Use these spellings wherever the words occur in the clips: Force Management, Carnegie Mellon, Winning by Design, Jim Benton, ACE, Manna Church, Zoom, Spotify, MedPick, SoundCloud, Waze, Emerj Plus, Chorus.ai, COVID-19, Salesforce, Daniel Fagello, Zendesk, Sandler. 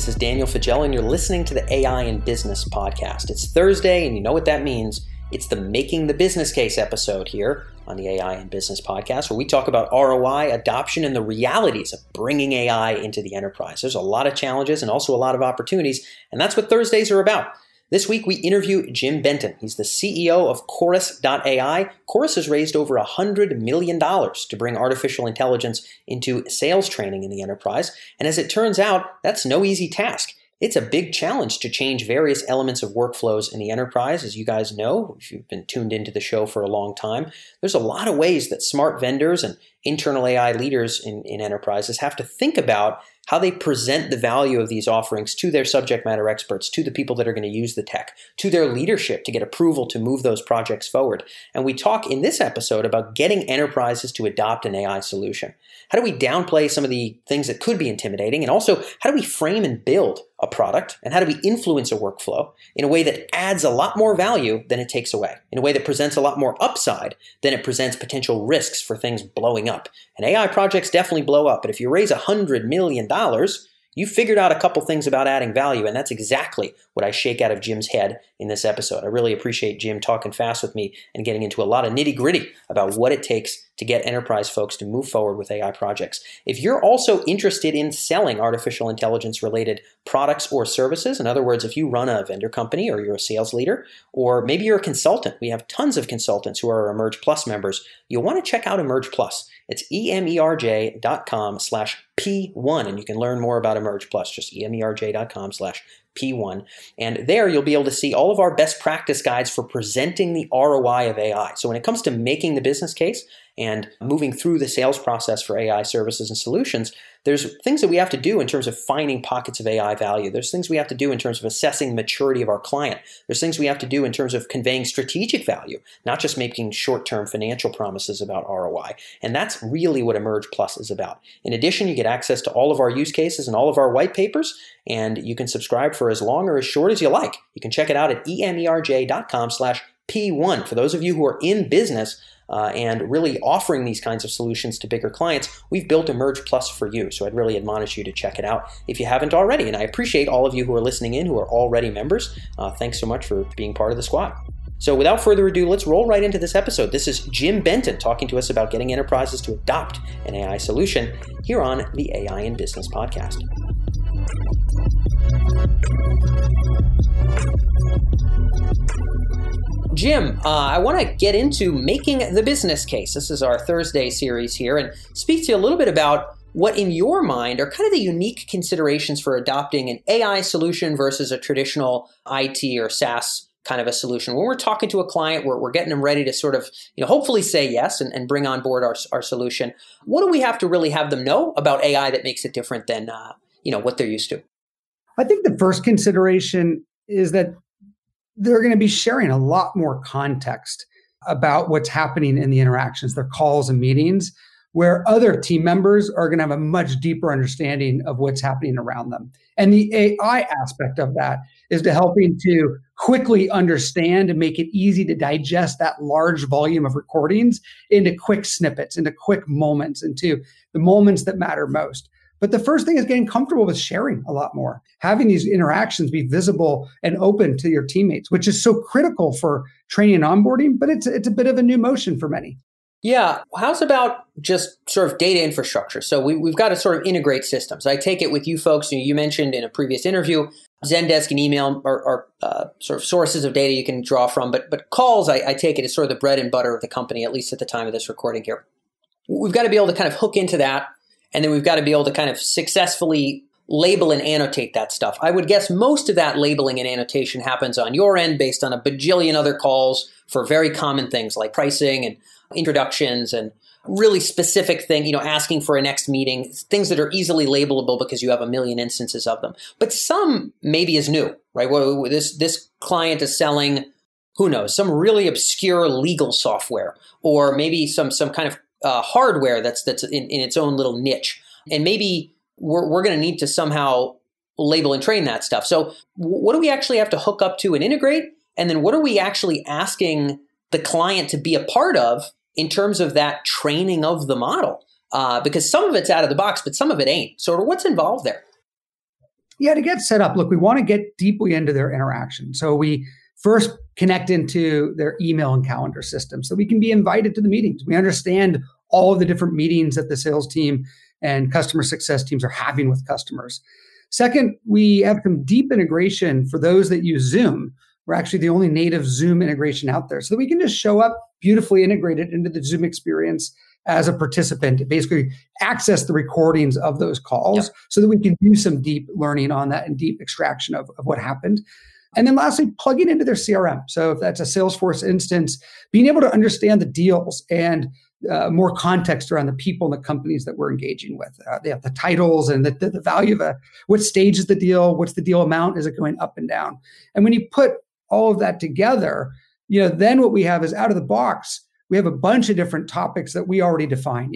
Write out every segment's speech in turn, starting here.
This is Daniel Fagello, and you're listening to the AI in Business podcast. It's Thursday, and you know what that means. It's the Making the Business Case episode here on the AI in Business podcast, where we talk about ROI, adoption, and the realities of bringing AI into the enterprise. There's a lot of challenges and also a lot of opportunities, and that's what Thursdays are about. This week, we interview Jim Benton. He's the CEO of Chorus.ai. Chorus has raised over $100 million to bring artificial intelligence into sales training in the enterprise. And as it turns out, that's no easy task. It's a big challenge to change various elements of workflows in the enterprise. As you guys know, if you've been tuned into the show for a long time, there's a lot of ways that smart vendors and internal AI leaders in enterprises have to think about how they present the value of these offerings to their subject matter experts, to the people that are going to use the tech, to their leadership to get approval to move those projects forward. And we talk in this episode about getting enterprises to adopt an AI solution. How do we downplay some of the things that could be intimidating? And also, how do we frame and build a product? And how do we influence a workflow in a way that adds a lot more value than it takes away, in a way that presents a lot more upside than it presents potential risks for things blowing up? And AI projects definitely blow up, but if you raise $100 million, you figured out a couple things about adding value, and that's exactly what I shake out of Jim's head in this episode. I really appreciate Jim talking fast with me and getting into a lot of nitty-gritty about what it takes to get enterprise folks to move forward with AI projects. If you're also interested in selling artificial intelligence-related products or services, in other words, if you run a vendor company or you're a sales leader, or maybe you're a consultant, we have tons of consultants who are Emerj Plus members, you'll want to check out Emerj Plus. It's emerj.com/P1, and you can learn more about Emerj Plus, just emerj.com/P1. And there you'll be able to see all of our best practice guides for presenting the ROI of AI. So when it comes to making the business case and moving through the sales process for AI services and solutions, there's things that we have to do in terms of finding pockets of AI value. There's things we have to do in terms of assessing maturity of our client. There's things we have to do in terms of conveying strategic value, not just making short-term financial promises about ROI. And that's really what Emerj Plus is about. In addition, you get access to all of our use cases and all of our white papers, and you can subscribe for as long or as short as you like. You can check it out at emerj.com/P1. For those of you who are in business, and really offering these kinds of solutions to bigger clients, we've built Emerj Plus for you. So I'd really admonish you to check it out if you haven't already. And I appreciate all of you who are listening in who are already members. Thanks so much for being part of the squad. So without further ado, let's roll right into this episode. This is Jim Benton talking to us about getting enterprises to adopt an AI solution here on the AI in Business podcast. Jim, I want to get into making the business case. This is our Thursday series here, and speak to you a little bit about what in your mind are kind of the unique considerations for adopting an AI solution versus a traditional IT or SaaS kind of a solution. When we're talking to a client, we're getting them ready to sort of, hopefully say yes and bring on board our solution. What do we have to really have them know about AI that makes it different than, what they're used to? I think the first consideration is that they're going to be sharing a lot more context about what's happening in the interactions, their calls and meetings, where other team members are going to have a much deeper understanding of what's happening around them. And the AI aspect of that is to helping to quickly understand and make it easy to digest that large volume of recordings into quick snippets, into quick moments, into the moments that matter most. But the first thing is getting comfortable with sharing a lot more, having these interactions be visible and open to your teammates, which is so critical for training and onboarding, but it's a bit of a new motion for many. Yeah. How's about just sort of data infrastructure? So we've got to sort of integrate systems. I take it with you folks, you mentioned in a previous interview, Zendesk and email are sort of sources of data you can draw from, but calls, I take it, is sort of the bread and butter of the company, at least at the time of this recording here. We've got to be able to kind of hook into that. And then we've got to be able to kind of successfully label and annotate that stuff. I would guess most of that labeling and annotation happens on your end based on a bajillion other calls for very common things like pricing and introductions and really specific thing, asking for a next meeting, things that are easily labelable because you have a million instances of them. But some maybe is new, right? Well, this client is selling, who knows, some really obscure legal software or maybe some kind of hardware that's in its own little niche. And maybe we're going to need to somehow label and train that stuff. So what do we actually have to hook up to and integrate? And then what are we actually asking the client to be a part of in terms of that training of the model? Because some of it's out of the box, but some of it ain't. So what's involved there? Yeah, to get set up, look, we want to get deeply into their interaction. So we first connect into their email and calendar system so we can be invited to the meetings. We understand all of the different meetings that the sales team and customer success teams are having with customers. Second, we have some deep integration for those that use Zoom. We're actually the only native Zoom integration out there, so that we can just show up beautifully integrated into the Zoom experience as a participant, basically access the recordings of those calls so that we can do some deep learning on that and deep extraction of what happened. And then lastly, plugging into their CRM. So if that's a Salesforce instance, being able to understand the deals and more context around the people and the companies that we're engaging with. They have the titles and the value of what stage is the deal, what's the deal amount, is it going up and down? And when you put all of that together, then what we have is out of the box, we have a bunch of different topics that we already define,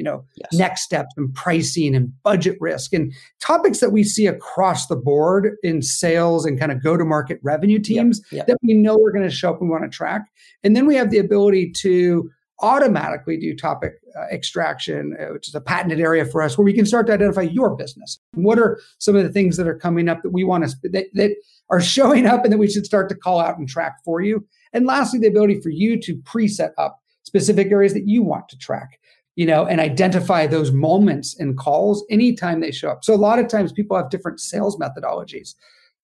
next steps and pricing and budget risk and topics that we see across the board in sales and kind of go-to-market revenue teams that we know we're going to show up and want to track. And then we have the ability to automatically do topic extraction, which is a patented area for us where we can start to identify your business. What are some of the things that are coming up that we want to, that are showing up and that we should start to call out and track for you? And lastly, the ability for you to preset up specific areas that you want to track, and identify those moments in calls anytime they show up. So a lot of times people have different sales methodologies.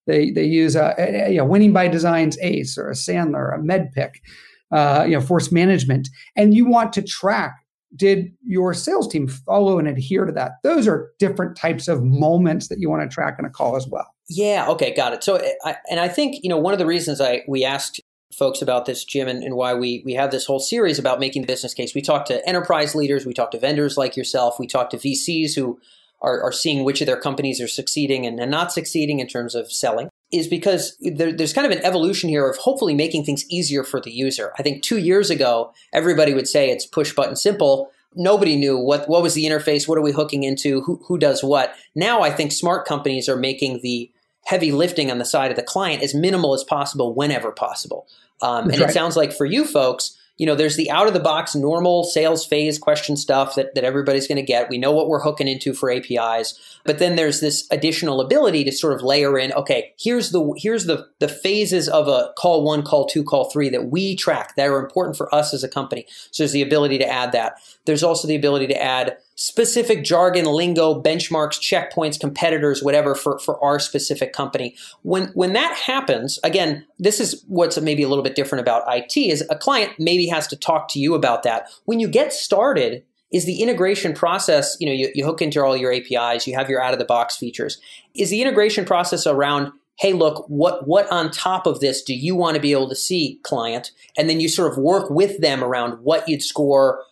They use Winning by Design's ACE or a Sandler, a MedPick, Force Management, and you want to track, did your sales team follow and adhere to that? Those are different types of moments that you want to track in a call as well. Yeah. Okay. Got it. So, I think, one of the reasons we asked folks about this, Jim, and why we have this whole series about making the business case. We talk to enterprise leaders. We talk to vendors like yourself. We talk to VCs who are seeing which of their companies are succeeding and not succeeding in terms of selling, is because there's kind of an evolution here of hopefully making things easier for the user. I think 2 years ago, everybody would say it's push button simple. Nobody knew what was the interface, what are we hooking into, who does what. Now I think smart companies are making the heavy lifting on the side of the client as minimal as possible whenever possible. And right. It sounds like for you folks, there's the out-of-the-box normal sales phase question stuff that everybody's going to get. We know what we're hooking into for APIs. But then there's this additional ability to sort of layer in, okay, here's the phases of a call one, call two, call three that we track that are important for us as a company. So there's the ability to add that. There's also the ability to add specific jargon, lingo, benchmarks, checkpoints, competitors, whatever for our specific company. When that happens, again, this is what's maybe a little bit different about IT is a client maybe has to talk to you about that. When you get started is the integration process, you hook into all your APIs, you have your out-of-the-box features. Is the integration process around, hey, look, what on top of this do you want to be able to see, client? And then you sort of work with them around what you'd score,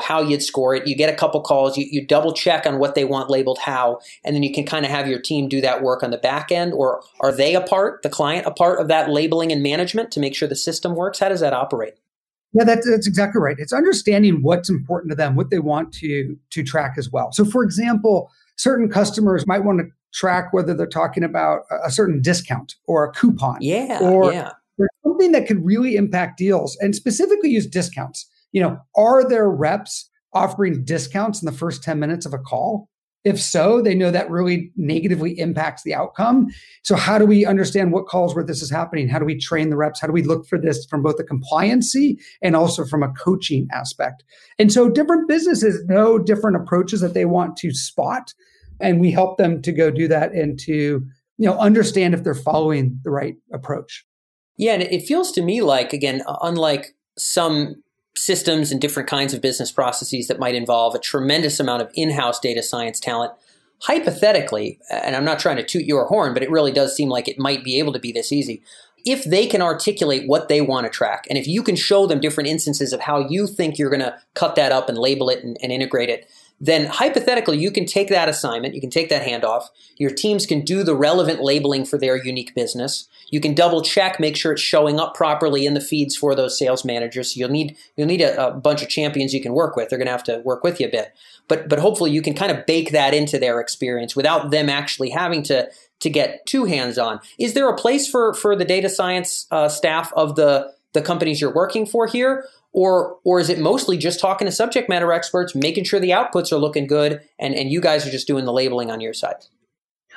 how you'd score it. You get a couple calls, you double check on what they want labeled how, and then you can kind of have your team do that work on the back end, or are they the client, a part of that labeling and management to make sure the system works? How does that operate? Yeah, that's exactly right. It's understanding what's important to them, what they want to track as well. So for example, certain customers might want to track whether they're talking about a certain discount or a coupon or something that could really impact deals, and specifically use discounts. Are there reps offering discounts in the first 10 minutes of a call? If so, they know that really negatively impacts the outcome. So how do we understand what calls where this is happening? How do we train the reps? How do we look for this from both the compliancy and also from a coaching aspect? And so different businesses know different approaches that they want to spot. And we help them to go do that and to, understand if they're following the right approach. Yeah. And it feels to me like, again, unlike some systems and different kinds of business processes that might involve a tremendous amount of in-house data science talent, hypothetically, and I'm not trying to toot your horn, but it really does seem like it might be able to be this easy. If they can articulate what they want to track, and if you can show them different instances of how you think you're going to cut that up and label it and integrate it, then hypothetically, you can take that assignment, you can take that handoff, your teams can do the relevant labeling for their unique business, you can double check, make sure it's showing up properly in the feeds for those sales managers. So you'll need a bunch of champions you can work with. They're going to have to work with you a bit. But hopefully you can kind of bake that into their experience without them actually having to get too hands-on. Is there a place for the data science staff of the companies you're working for here? Or is it mostly just talking to subject matter experts, making sure the outputs are looking good, and you guys are just doing the labeling on your side?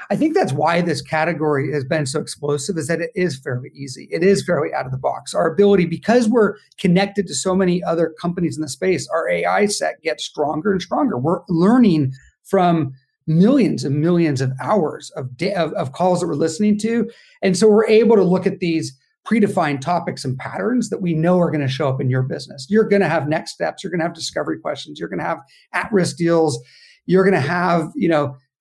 I think that's why this category has been so explosive, is that it is fairly easy. It is fairly out of the box. Our ability, because we're connected to so many other companies in the space, our AI set gets stronger and stronger. We're learning from millions and millions of hours of calls that we're listening to. And so we're able to look at these predefined topics and patterns that we know are going to show up in your business. You're going to have next steps. You're going to have discovery questions. You're going to have at-risk deals. You're going to have,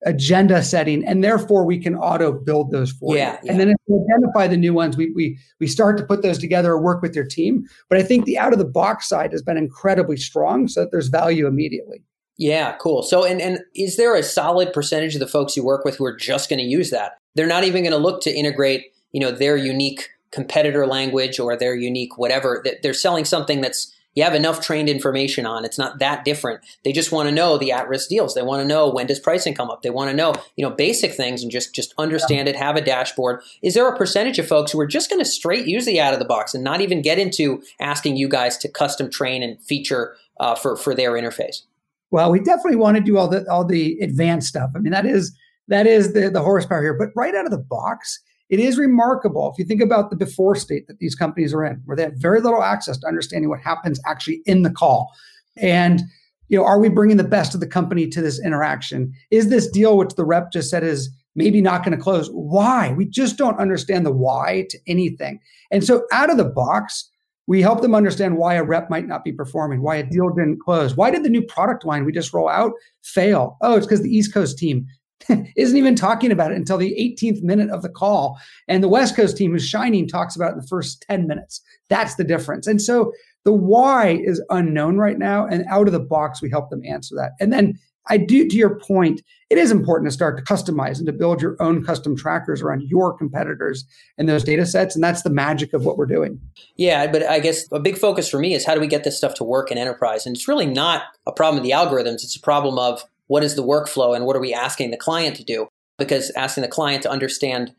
agenda setting, and therefore we can auto build those for you. Yeah. And then if we identify the new ones, we start to put those together or work with your team. But I think the out of the box side has been incredibly strong, so that there's value immediately. Yeah, cool. So, and is there a solid percentage of the folks you work with who are just going to use that? They're not even going to look to integrate, their unique competitor language or their unique whatever. That they're selling something that's, you have enough trained information on. It's not that different. They just want to know the at-risk deals. They want to know, when does pricing come up? They want to know, basic things, and just understand it, have a dashboard. Is there a percentage of folks who are just going to straight use the out of the box and not even get into asking you guys to custom train and feature for their interface? Well, we definitely want to do all the advanced stuff. I mean, that is the horsepower here. But right out of the box, it is remarkable if you think about the before state that these companies are in, where they have very little access to understanding what happens actually in the call. And, are we bringing the best of the company to this interaction? Is this deal, which the rep just said is maybe not going to close, why? We just don't understand the why to anything. And so out of the box, we help them understand why a rep might not be performing, why a deal didn't close. Why did the new product line we just roll out fail? Oh, it's because the East Coast team isn't even talking about it until the 18th minute of the call. And the West Coast team, who's shining, talks about it in the first 10 minutes. That's the difference. And so the why is unknown right now. And out of the box, we help them answer that. And then to your point, it is important to start to customize and to build your own custom trackers around your competitors and those data sets. And that's the magic of what we're doing. Yeah, but I guess a big focus for me is, how do we get this stuff to work in enterprise? And it's really not a problem of the algorithms. It's a problem of, what is the workflow, and what are we asking the client to do? Because asking the client to understand,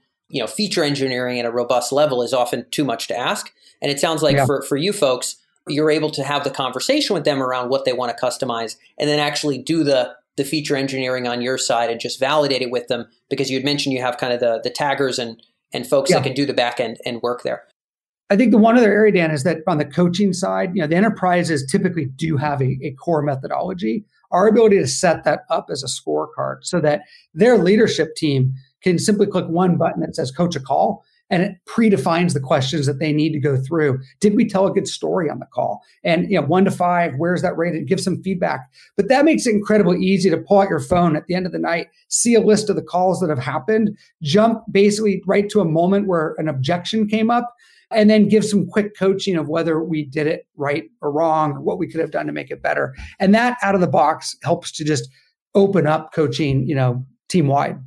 feature engineering at a robust level is often too much to ask. And it sounds like for you folks, you're able to have the conversation with them around what they want to customize, and then actually do the feature engineering on your side and just validate it with them, because you had mentioned you have kind of the taggers and folks that can do the back end and work there. I think the one other area, Dan, is that on the coaching side, the enterprises typically do have a core methodology. Our ability to set that up as a scorecard so that their leadership team can simply click one button that says coach a call, and it predefines the questions that they need to go through. Did we tell a good story on the call? And 1 to 5, where's that rated? Give some feedback. But that makes it incredibly easy to pull out your phone at the end of the night, see a list of the calls that have happened, jump basically right to a moment where an objection came up, and then give some quick coaching of whether we did it right or wrong, or what we could have done to make it better. And that out of the box helps to just open up coaching, team-wide.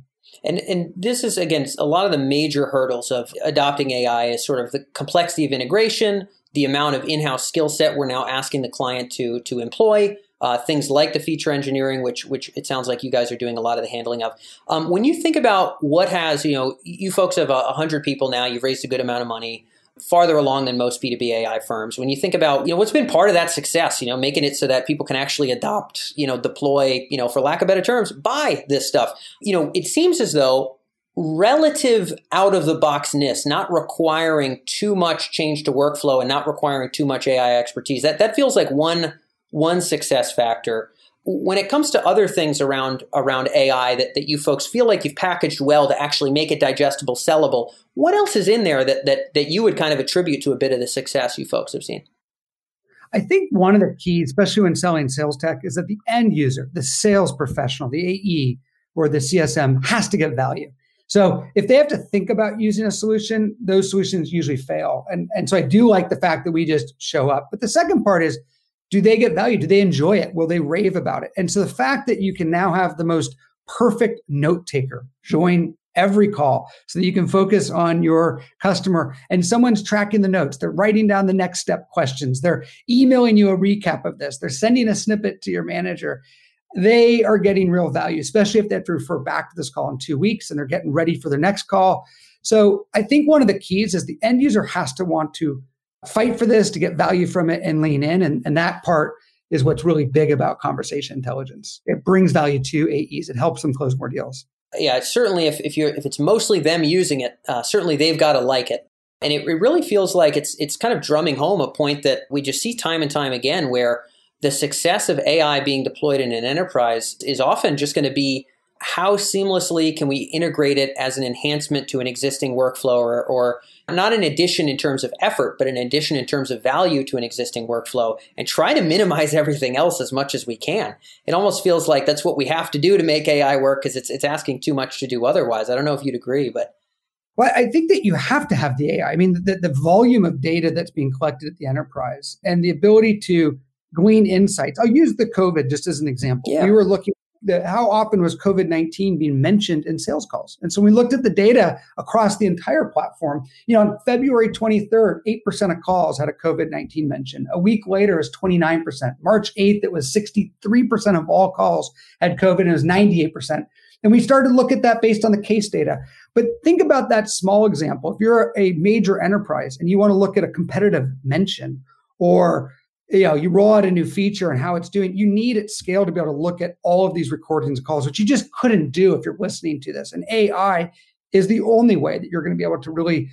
And this is, again, a lot of the major hurdles of adopting AI is sort of the complexity of integration, the amount of in-house skill set we're now asking the client to employ, things like the feature engineering, which it sounds like you guys are doing a lot of the handling of. When you think about what has, you folks have 100 people now, you've raised a good amount of money, farther along than most B2B AI firms. When you think about, what's been part of that success, making it so that people can actually adopt, deploy, for lack of better terms, buy this stuff. It seems as though relative out of the boxness, not requiring too much change to workflow and not requiring too much AI expertise, that feels like one success factor. When it comes to other things around AI that you folks feel like you've packaged well to actually make it digestible, sellable, what else is in there that you would kind of attribute to a bit of the success you folks have seen? I think one of the keys, especially when selling sales tech, is that the end user, the sales professional, the AE or the CSM, has to get value. So if they have to think about using a solution, those solutions usually fail. And so I do like the fact that we just show up. But the second part is, do they get value? Do they enjoy it? Will they rave about it? And so the fact that you can now have the most perfect note taker join every call so that you can focus on your customer, and someone's tracking the notes, they're writing down the next step questions, they're emailing you a recap of this, they're sending a snippet to your manager. They are getting real value, especially if they have to refer back to this call in 2 weeks and they're getting ready for their next call. So I think one of the keys is the end user has to want to fight for this, to get value from it and lean in. And that part is what's really big about conversation intelligence. It brings value to AEs. It helps them close more deals. yeah, certainly if it's mostly them using it, certainly they've got to like it. And it really feels like it's kind of drumming home a point that we just see time and time again, where the success of AI being deployed in an enterprise is often just going to be how seamlessly can we integrate it as an enhancement to an existing workflow, or not an addition in terms of effort, but an addition in terms of value to an existing workflow, and try to minimize everything else as much as we can. It almost feels like that's what we have to do to make AI work, because it's asking too much to do otherwise. I don't know if you'd agree, but... Well, I think that you have to have the AI. I mean, the volume of data that's being collected at the enterprise and the ability to glean insights. I'll use the COVID just as an example. Yeah. We were looking at how often was COVID-19 being mentioned in sales calls. And so we looked at the data across the entire platform. You know, on February 23rd, 8% of calls had a COVID-19 mention. A week later, it was 29%. March 8th, it was 63% of all calls had COVID, and it was 98%. And we started to look at that based on the case data. But think about that small example. If you're a major enterprise and you want to look at a competitive mention, or you roll out a new feature and how it's doing, you need at scale to be able to look at all of these recordings of calls, which you just couldn't do if you're listening to this. And AI is the only way that you're going to be able to really,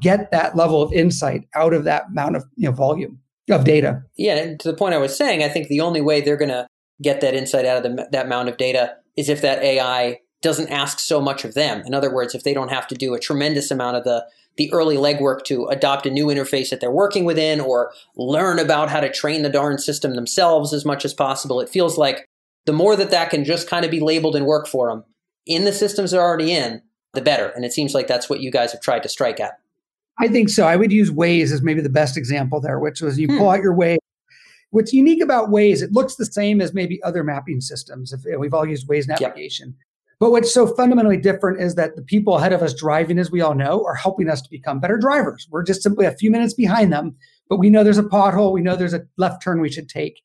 get that level of insight out of that amount of volume of data. Yeah, and to the point I was saying, I think the only way they're going to get that insight out of that amount of data is if that AI doesn't ask so much of them. In other words, if they don't have to do a tremendous amount of the early legwork to adopt a new interface that they're working within, or learn about how to train the darn system themselves as much as possible. It feels like the more that can just kind of be labeled and work for them in the systems they're already in, the better. And it seems like that's what you guys have tried to strike at. I think so. I would use Waze as maybe the best example there, which was you pull out your Waze. What's unique about Waze, it looks the same as maybe other mapping systems. We've all used Waze navigation. Yep. But what's so fundamentally different is that the people ahead of us driving, as we all know, are helping us to become better drivers. We're just simply a few minutes behind them, but we know there's a pothole. We know there's a left turn we should take.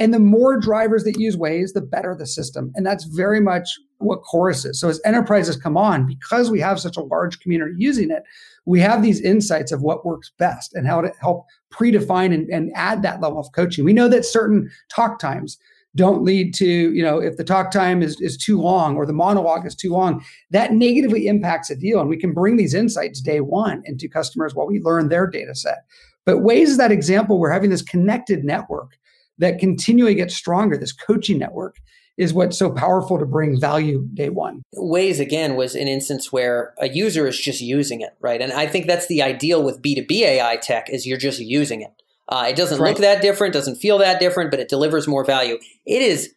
And the more drivers that use Waze, the better the system. And that's very much what Chorus is. So as enterprises come on, because we have such a large community using it, we have these insights of what works best and how to help predefine and add that level of coaching. We know that certain talk times don't lead to, if the talk time is too long or the monologue is too long, that negatively impacts a deal. And we can bring these insights day one into customers while we learn their data set. But Waze is that example. We're having this connected network that continually gets stronger. This coaching network is what's so powerful to bring value day one. Waze, again, was an instance where a user is just using it, right? And I think that's the ideal with B2B AI tech, is you're just using it. It doesn't look that different, doesn't feel that different, but it delivers more value. It is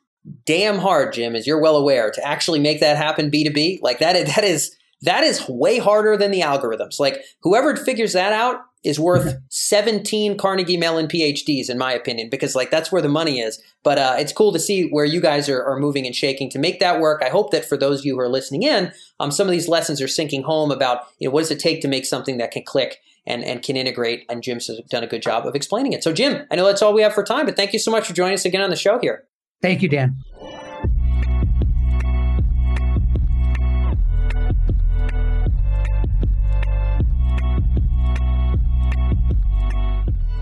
damn hard, Jim, as you're well aware, to actually make that happen B2B. Like that is way harder than the algorithms. Like whoever figures that out is worth 17 Carnegie Mellon PhDs, in my opinion, because that's where the money is. But it's cool to see where you guys are moving and shaking to make that work. I hope that for those of you who are listening in, some of these lessons are sinking home about what does it take to make something that can click and can integrate. And Jim's done a good job of explaining it. So Jim, I know that's all we have for time, but thank you so much for joining us again on the show here. Thank you, Dan.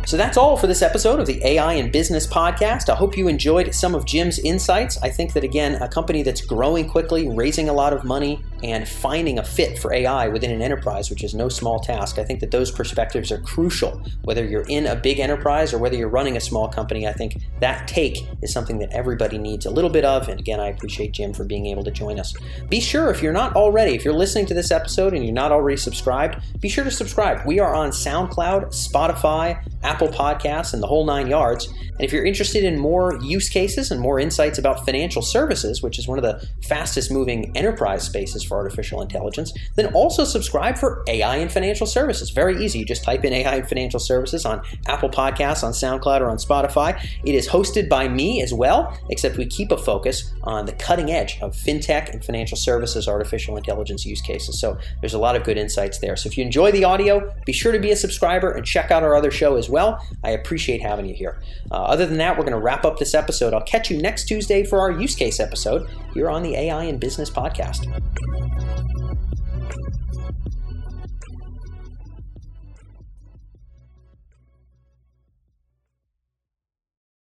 So that's all for this episode of the AI in Business podcast. I hope you enjoyed some of Jim's insights. I think that, again, a company that's growing quickly, raising a lot of money, and finding a fit for AI within an enterprise, which is no small task, I think that those perspectives are crucial. Whether you're in a big enterprise or whether you're running a small company, I think that take is something that everybody needs a little bit of. And again, I appreciate Jim for being able to join us. Be sure, if you're not already, if you're listening to this episode and you're not already subscribed, be sure to subscribe. We are on SoundCloud, Spotify, Apple Podcasts, and the whole nine yards. And if you're interested in more use cases and more insights about financial services, which is one of the fastest moving enterprise spaces for artificial intelligence, then also subscribe for AI in Financial Services. Very easy. You just type in AI in Financial Services on Apple Podcasts, on SoundCloud, or on Spotify. It is hosted by me as well, except we keep a focus on the cutting edge of fintech and financial services artificial intelligence use cases. So there's a lot of good insights there. So if you enjoy the audio, be sure to be a subscriber and check out our other show as well. I appreciate having you here. Other than that, we're going to wrap up this episode. I'll catch you next Tuesday for our use case episode here on the AI in Business podcast.